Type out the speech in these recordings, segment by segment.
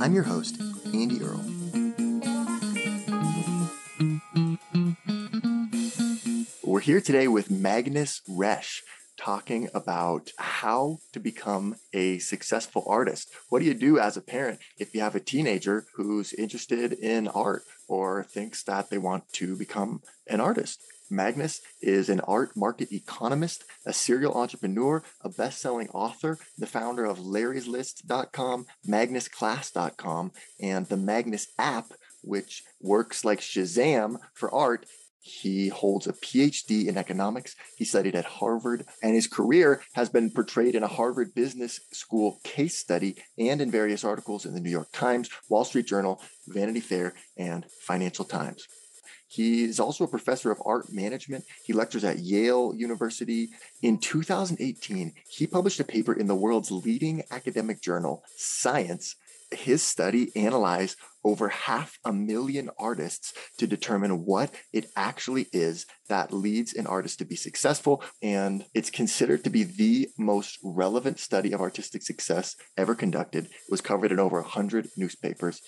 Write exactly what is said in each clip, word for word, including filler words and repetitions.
I'm your host, Andy Earle. We're here today with Magnus Resch, talking about how to become a successful artist. What do you do as a parent if you have a teenager who's interested in art or thinks that they want to become an artist? Magnus is an art market economist, a serial entrepreneur, a best-selling author, the founder of Larry's List dot com, Magnus Class dot com, and the Magnus app, which works like Shazam for art. He holds a P H D in economics. He studied at Harvard, and his career has been portrayed in a Harvard Business School case study and in various articles in the New York Times, Wall Street Journal, Vanity Fair, and Financial Times. He is also a professor of art management. He lectures at Yale University. In two thousand eighteen, he published a paper in the world's leading academic journal, Science. His study analyzed over half a million artists to determine what it actually is that leads an artist to be successful. And it's considered to be the most relevant study of artistic success ever conducted. It was covered in over one hundred newspapers.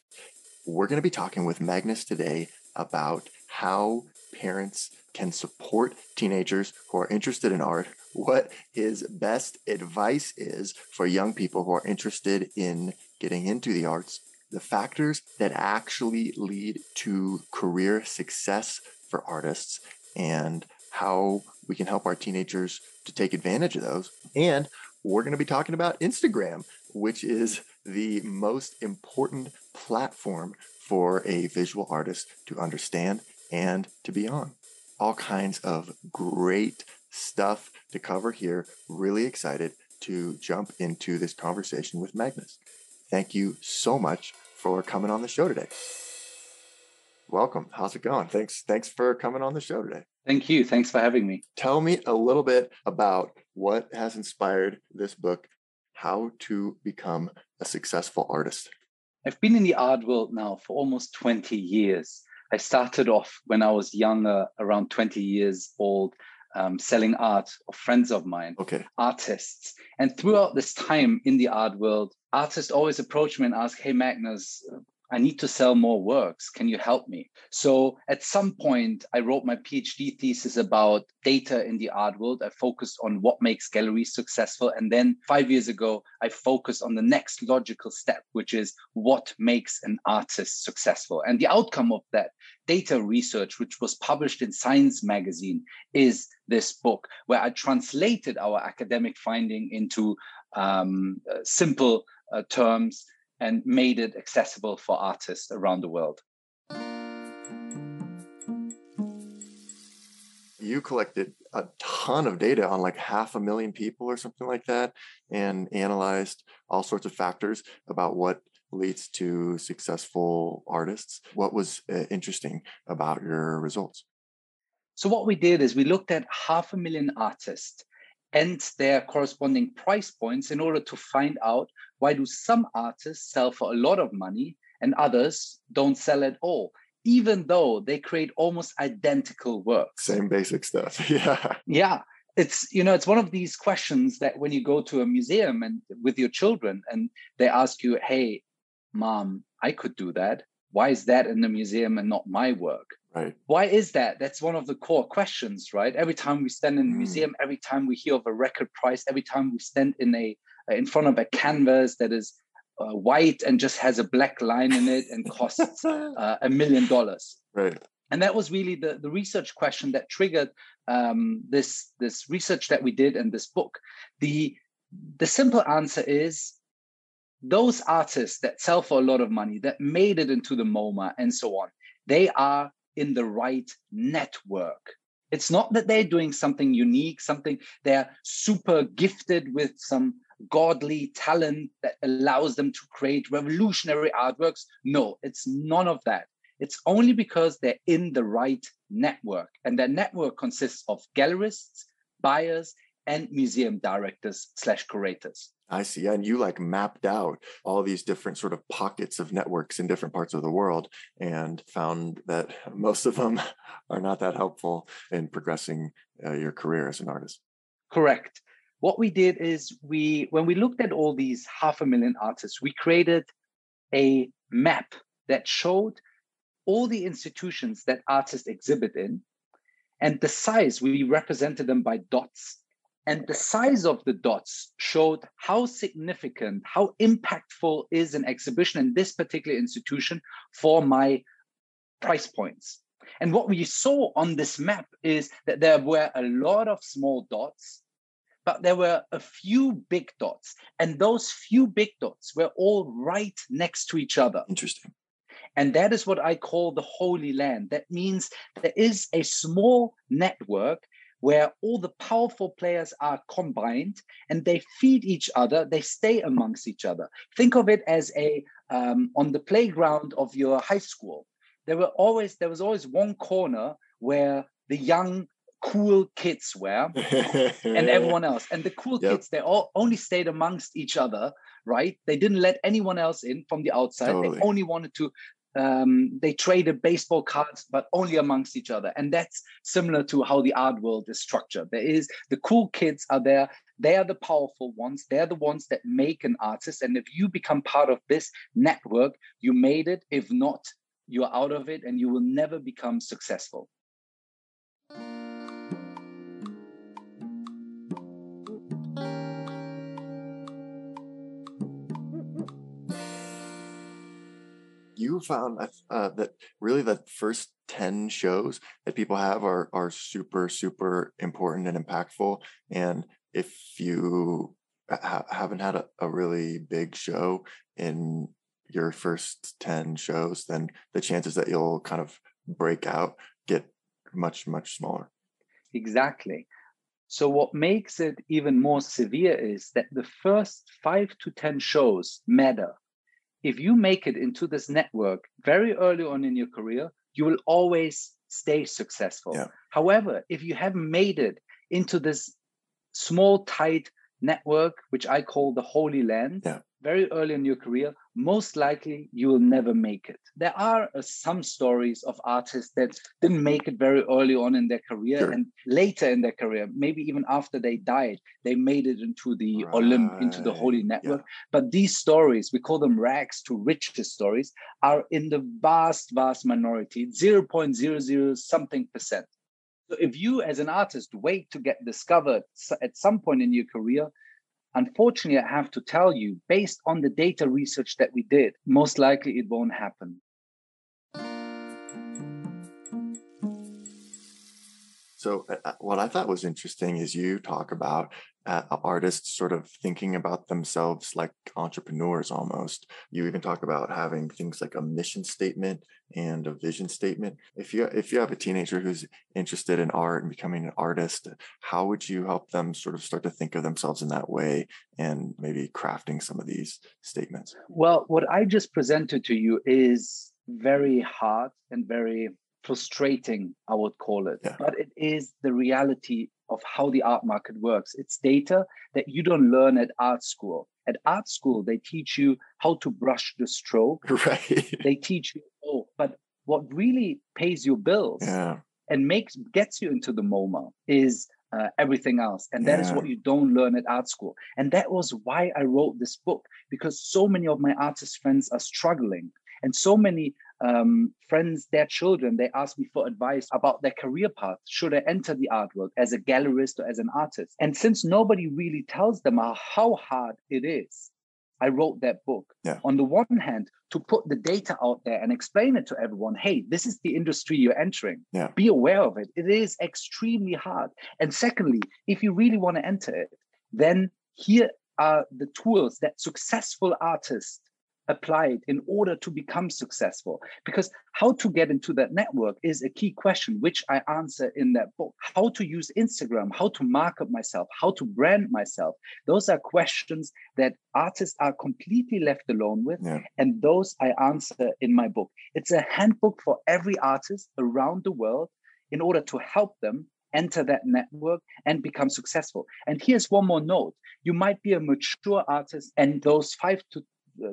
We're going to be talking with Magnus today about how parents can support teenagers who are interested in art, what his best advice is for young people who are interested in getting into the arts, the factors that actually lead to career success for artists, and how we can help our teenagers to take advantage of those. And we're going to be talking about Instagram, which is the most important platform for a visual artist to understand and to be on. All kinds of great stuff to cover here. Really excited to jump into this conversation with Magnus. Thank you so much for coming on the show today. Welcome. How's it going? Thanks. Thanks for coming on the show today. Thank you. Thanks for having me. Tell me a little bit about what has inspired this book, How to Become a Successful Artist. I've been in the art world now for almost twenty years. I started off when I was younger, around twenty years old, um, selling art of friends of mine, okay. artists. And throughout this time in the art world, artists always approach me and ask, hey, Magnus, I need to sell more works. Can you help me? So at some point, I wrote my P H D thesis about data in the art world. I focused on what makes galleries successful. And then five years ago, I focused on the next logical step, which is what makes an artist successful. And the outcome of that data research, which was published in Science magazine, is this book, where I translated our academic finding into um, simple uh, terms and made it accessible for artists around the world. You collected a ton of data on like half a million people or something like that, and analyzed all sorts of factors about what leads to successful artists. What was uh, interesting about your results? So what we did is we looked at half a million artists and their corresponding price points in order to find out why do some artists sell for a lot of money and others don't sell at all, even though they create almost identical works. Same basic stuff. Yeah. Yeah. It's, you know, it's one of these questions that when you go to a museum and with your children and they ask you, hey, mom, I could do that. Why is that in the museum and not my work? Right. Why is that? That's one of the core questions, right? Every time we stand in a museum, every time we hear of a record price, every time we stand in a in front of a canvas that is uh, white and just has a black line in it and costs uh, a million dollars. Right. And that was really the, the research question that triggered um, this, this research that we did in this book. The, the simple answer is those artists that sell for a lot of money, that made it into the MoMA and so on, they are in the right network. It's not that they're doing something unique, something they're super gifted with some godly talent that allows them to create revolutionary artworks. No, it's none of that. It's only because they're in the right network, and their network consists of gallerists, buyers, and museum directors slash curators. I see. And you like mapped out all these different sort of pockets of networks in different parts of the world and found that most of them are not that helpful in progressing uh, your career as an artist. Correct. What we did is we, when we looked at all these half a million artists, we created a map that showed all the institutions that artists exhibit in, and the size, we represented them by dots. And the size of the dots showed how significant, how impactful is an exhibition in this particular institution for my price points. And what we saw on this map is that there were a lot of small dots, but there were a few big dots. And those few big dots were all right next to each other. Interesting. And that is what I call the Holy Land. That means there is a small network where all the powerful players are combined and they feed each other, they stay amongst each other. Think of it as a um, on the playground of your high school. There were always there was always one corner where the young, cool kids were and everyone else. And the cool yep. kids, they all only stayed amongst each other, right? They didn't let anyone else in from the outside. Totally. They only wanted to... Um, they traded baseball cards, but only amongst each other. And that's similar to how the art world is structured. There is the cool kids are there. They are the powerful ones. They're the ones that make an artist. And if you become part of this network, you made it. If not, you're out of it and you will never become successful. You found uh, that really the first ten shows that people have are are super, super important and impactful. And if you ha- haven't had a, a really big show in your first ten shows, then the chances that you'll kind of break out get much, much smaller. Exactly. So what makes it even more severe is that the first five to ten shows matter. If you make it into this network very early on in your career, you will always stay successful. Yeah. However, if you haven't made it into this small, tight network, which I call the Holy Land, yeah. very early in your career, most likely you will never make it. There are uh, some stories of artists that didn't make it very early on in their career sure. and later in their career, maybe even after they died, they made it into the right. Olymp, into the Holy Network. Yeah. But these stories, we call them rags to riches stories, are in the vast, vast minority, zero point zero zero something percent. So if you as an artist wait to get discovered at some point in your career, unfortunately, I have to tell you, based on the data research that we did, most likely it won't happen. So uh, what I thought was interesting is you talk about uh, artists sort of thinking about themselves like entrepreneurs almost. You even talk about having things like a mission statement and a vision statement. If you if you have a teenager who's interested in art and becoming an artist, how would you help them sort of start to think of themselves in that way and maybe crafting some of these statements? Well, what I just presented to you is very hard and very frustrating, I would call it, yeah. but it is the reality of how the art market works. It's data that you don't learn at art school. At art school, they teach you how to brush the stroke. Right. They teach you, oh, but what really pays your bills yeah. and makes gets you into the MoMA is uh, everything else. And that yeah. is what you don't learn at art school. And that was why I wrote this book, because so many of my artist friends are struggling. And so many um, friends, their children, they ask me for advice about their career path. Should I enter the art world as a gallerist or as an artist? And since nobody really tells them how hard it is, I wrote that book. Yeah. On the one hand, to put the data out there and explain it to everyone, hey, this is the industry you're entering. Yeah. Be aware of it. It is extremely hard. And secondly, if you really want to enter it, then here are the tools that successful artists applied in order to become successful? Because how to get into that network is a key question, which I answer in that book. How to use Instagram, how to market myself, how to brand myself. Those are questions that artists are completely left alone with. Yeah. And those I answer in my book. It's a handbook for every artist around the world in order to help them enter that network and become successful. And here's one more note. You might be a mature artist and those five to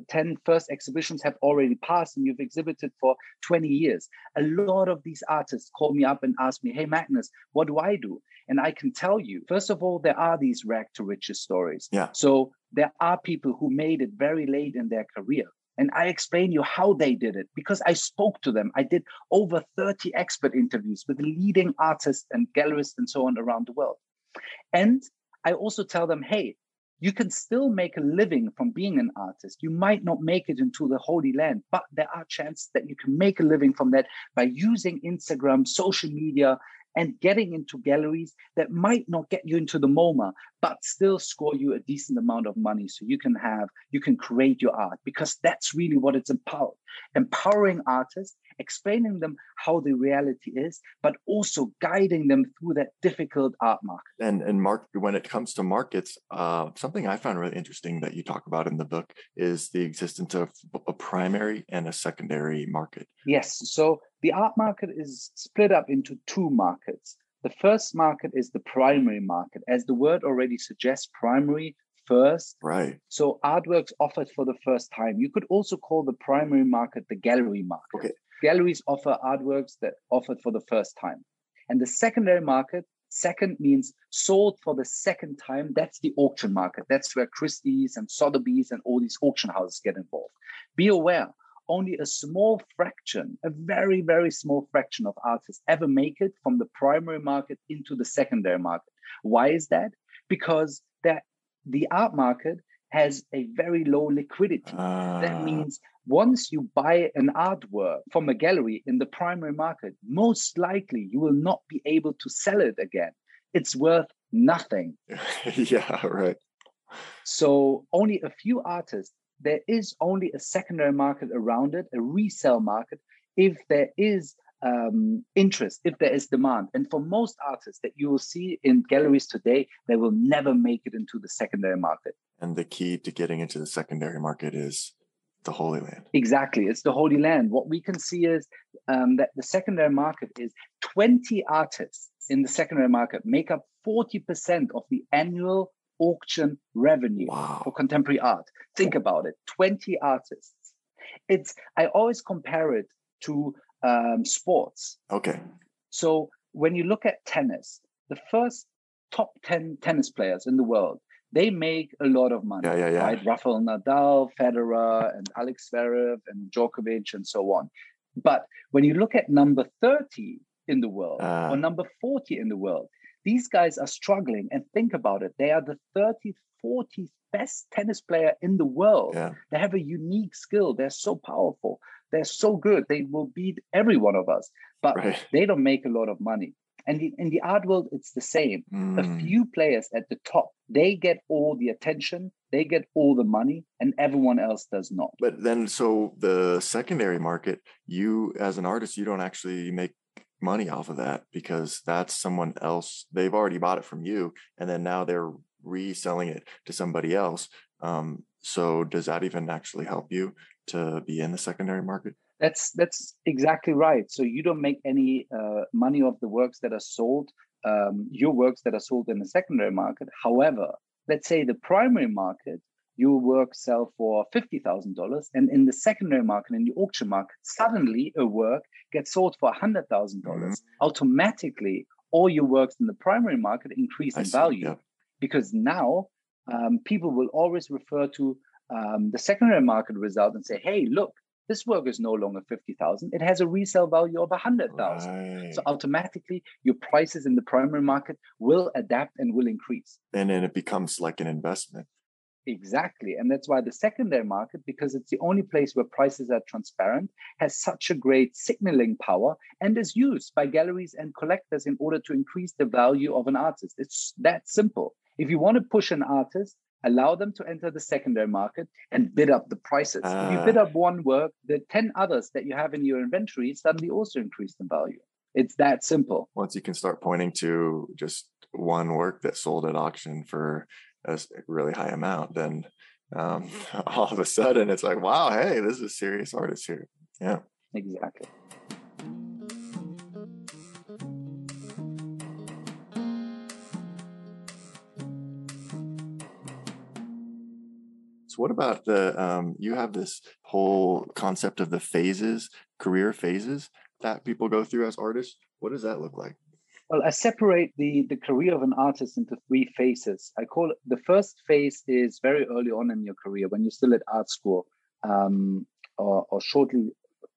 ten first exhibitions have already passed and you've exhibited for twenty years. A lot of these artists call me up and ask me, hey, Magnus, what do I do? And I can tell you, first of all, there are these rag to riches stories. Yeah. So there are people who made it very late in their career. And I explain you how they did it because I spoke to them. I did over thirty expert interviews with leading artists and galleries and so on around the world. And I also tell them, hey, you can still make a living from being an artist. You might not make it into the Holy Land, but there are chances that you can make a living from that by using Instagram, social media, and getting into galleries that might not get you into the MoMA, but still score you a decent amount of money so you can have, you can create your art, because that's really what it's about. Empowering artists, explaining them how the reality is, but also guiding them through that difficult art market. And, and Mark, when it comes to markets, uh, something I found really interesting that you talk about in the book is the existence of a primary and a secondary market. Yes. So the art market is split up into two markets. The first market is the primary market. As the word already suggests, primary first. Right. So artworks offered for the first time. You could also call the primary market the gallery market. Okay. Galleries offer artworks that offered for the first time. And the secondary market, second means sold for the second time. That's the auction market. That's where Christie's and Sotheby's and all these auction houses get involved. Be aware, only a small fraction, a very, very small fraction of artists ever make it from the primary market into the secondary market. Why is that? Because that the art market has a very low liquidity. Uh... That means once you buy an artwork from a gallery in the primary market, most likely you will not be able to sell it again. It's worth nothing. Yeah, right. So only a few artists, there is only a secondary market around it, a resale market, if there is um, interest, if there is demand. And for most artists that you will see in galleries today, they will never make it into the secondary market. And the key to getting into the secondary market is the Holy Land. Exactly. It's the Holy Land. What we can see is um, that the secondary market is twenty artists in the secondary market make up forty percent of the annual auction revenue. Wow. For contemporary art. Think about it. twenty artists. It's, I always compare it to um, sports. Okay. So when you look at tennis, the first top ten tennis players in the world, they make a lot of money, yeah, yeah, yeah. right? Rafael Nadal, Federer, and Alex Zverev, and Djokovic, and so on. But when you look at number thirty in the world, uh, or number forty in the world, these guys are struggling. And think about it. They are the thirtieth, fortieth best tennis player in the world. Yeah. They have a unique skill. They're so powerful. They're so good. They will beat every one of us. But right. they don't make a lot of money. And in the art world, it's the same. Mm. A few players at the top, they get all the attention, they get all the money, and everyone else does not. But then, so the secondary market, you as an artist, you don't actually make money off of that because that's someone else. They've already bought it from you, and then now they're reselling it to somebody else. Um, so does that even actually help you to be in the secondary market? That's that's exactly right. So you don't make any uh, money off the works that are sold, um, your works that are sold in the secondary market. However, let's say the primary market, your works sell for fifty thousand dollars. And in the secondary market, in the auction market, suddenly a work gets sold for one hundred thousand dollars. Mm-hmm. Automatically, all your works in the primary market increase in I value. See, yeah. Because now um, people will always refer to um, the secondary market result and say, hey, look, this work is no longer fifty thousand. It has a resale value of one hundred thousand. Right. So automatically your prices in the primary market will adapt and will increase. And then it becomes like an investment. Exactly. And that's why the secondary market, because it's the only place where prices are transparent, has such a great signaling power and is used by galleries and collectors in order to increase the value of an artist. It's that simple. If you want to push an artist, allow them to enter the secondary market and bid up the prices. Ah. If you bid up one work, the ten others that you have in your inventory suddenly also increase in value. It's that simple. Once you can start pointing to just one work that sold at auction for a really high amount, then um, all of a sudden it's like, wow, hey, this is a serious artist here. Yeah, exactly. What about the, um, you have this whole concept of the phases, career phases that people go through as artists. What does that look like? Well, I separate the, the career of an artist into three phases. I call it, the first phase is very early on in your career when you're still at art school um, or, or shortly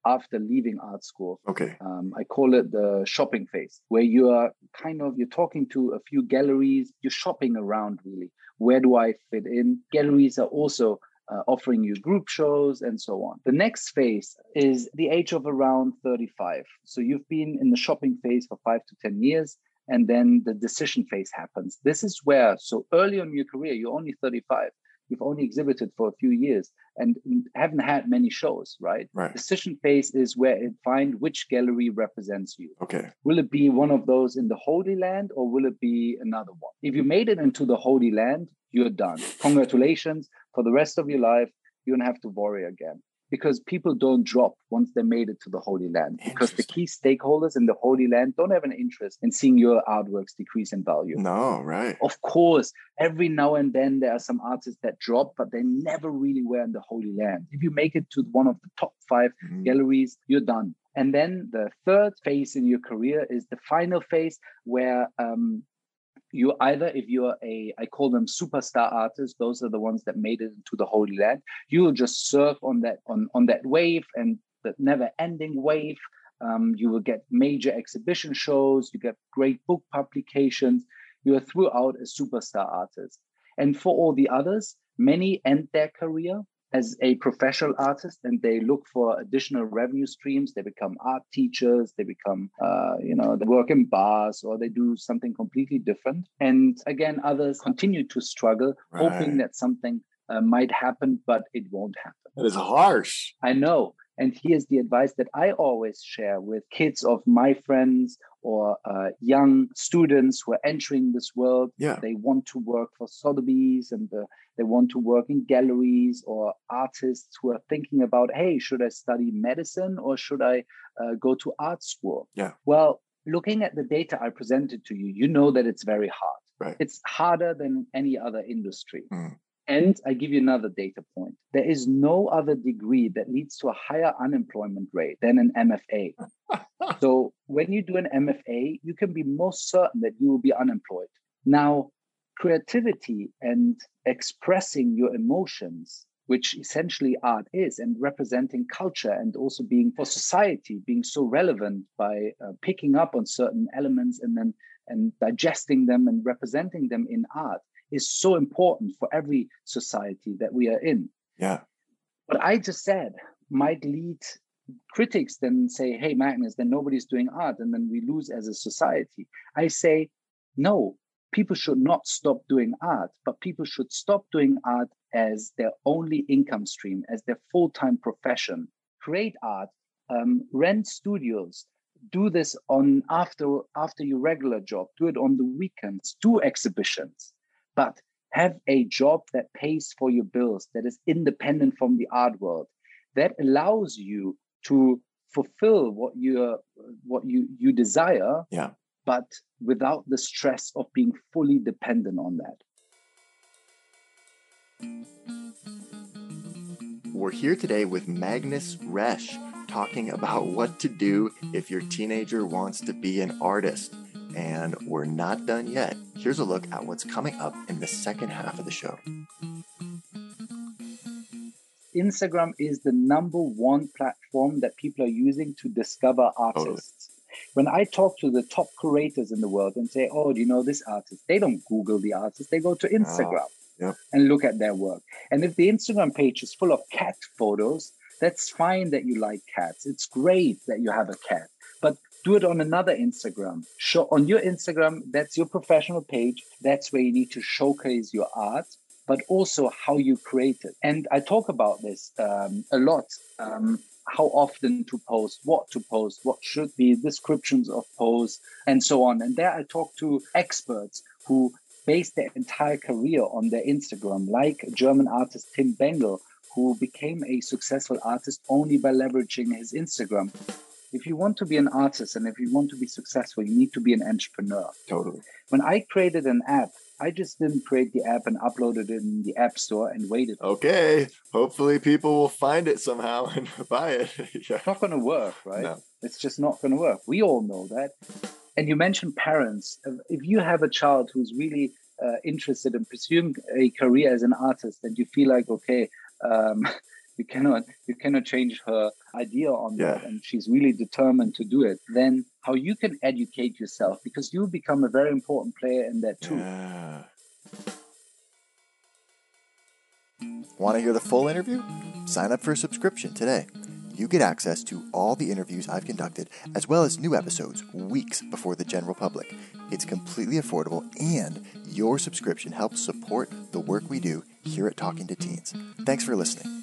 after leaving art school. Okay. Um, I call it the shopping phase, where you are kind of, you're talking to a few galleries, you're shopping around really. Where do I fit in? Galleries are also uh, offering you group shows and so on. The next phase is the age of around thirty-five. So you've been in the shopping phase for five to ten years, and then the decision phase happens. This is where, so early on in your career, you're only thirty-five. You've only exhibited for a few years and haven't had many shows, right? Right. Decision phase is where it find which gallery represents you. Okay. Will it be one of those in the Holy Land or will it be another one? If you made it into the Holy Land, you're done. Congratulations. For the rest of your life, you don't have to worry again because people don't drop once they made it to the Holy Land because the key stakeholders in the Holy Land don't have an interest in seeing your artworks decrease in value. No, right. Of course, every now and then there are some artists that drop, but they never really were in the Holy Land. If you make it to one of the top five mm-hmm. galleries, you're done. And then the third phase in your career is the final phase where um, you either, if you're a, I call them superstar artists, those are the ones that made it into the Holy Land, you will just surf on that on, on that wave and that never-ending wave. Um, you will get major exhibition shows, you get great book publications. You are throughout a superstar artist. And for all the others, many end their career as a professional artist and they look for additional revenue streams. They become art teachers, they become, uh, you know, they work in bars or they do something completely different. And again, others continue to struggle, right. hoping that something uh, might happen, but it won't happen. That is harsh. I know. And here's the advice that I always share with kids of my friends or uh, young students who are entering this world. Yeah. They want to work for Sotheby's and the, they want to work in galleries, or artists who are thinking about, hey, should I study medicine or should I uh, go to art school? Yeah. Well, looking at the data I presented to you, you know that it's very hard. Right. It's harder than any other industry. Mm. And I give you another data point. There is no other degree that leads to a higher unemployment rate than an M F A. So when you do an M F A, you can be most certain that you will be unemployed. Now, creativity and expressing your emotions, which essentially art is, and representing culture and also being for society, being so relevant by uh, picking up on certain elements and then and digesting them and representing them in art, is so important for every society that we are in. Yeah. What I just said might lead critics then say, hey, Magnus, then nobody's doing art and then we lose as a society. I say, no, people should not stop doing art, but people should stop doing art as their only income stream, as their full-time profession. Create art, um, rent studios, do this on after after your regular job, do it on the weekends, do exhibitions. But have a job that pays for your bills, that is independent from the art world, that allows you to fulfill what you what you, you desire, yeah. but without the stress of being fully dependent on that. We're here today with Magnus Resch talking about what to do if your teenager wants to be an artist. And we're not done yet. Here's a look at what's coming up in the second half of the show. Instagram is the number one platform that people are using to discover artists. Oh. When I talk to the top curators in the world and say, oh, do you know this artist? They don't Google the artist. They go to Instagram oh, yeah. and look at their work. And if the Instagram page is full of cat photos, that's fine that you like cats. It's great that you have a cat. But do it on another Instagram. Show on your Instagram, that's your professional page. That's where you need to showcase your art. but also how you create it. And I talk about this um, a lot, um, how often to post, what to post, what should be descriptions of posts, and so on. And there I talk to experts who base their entire career on their Instagram, like German artist Tim Bengel, who became a successful artist only by leveraging his Instagram. If you want to be an artist and if you want to be successful, you need to be an entrepreneur. Totally. When I created an app, I just didn't create the app and uploaded it in the app store and waited. Okay. Hopefully people will find it somehow and buy it. Yeah. It's not going to work, right? No. It's just not going to work. We all know that. And you mentioned parents. If you have a child who's really uh, interested in pursuing a career as an artist and you feel like, okay, um, You cannot, you cannot change her idea on yeah. that, and she's really determined to do it. Then how you can educate yourself, because you become a very important player in that too. Yeah. Want to hear the full interview? Sign up for a subscription today. You get access to all the interviews I've conducted, as well as new episodes weeks before the general public. It's completely affordable, and your subscription helps support the work we do here at Talking to Teens. Thanks for listening.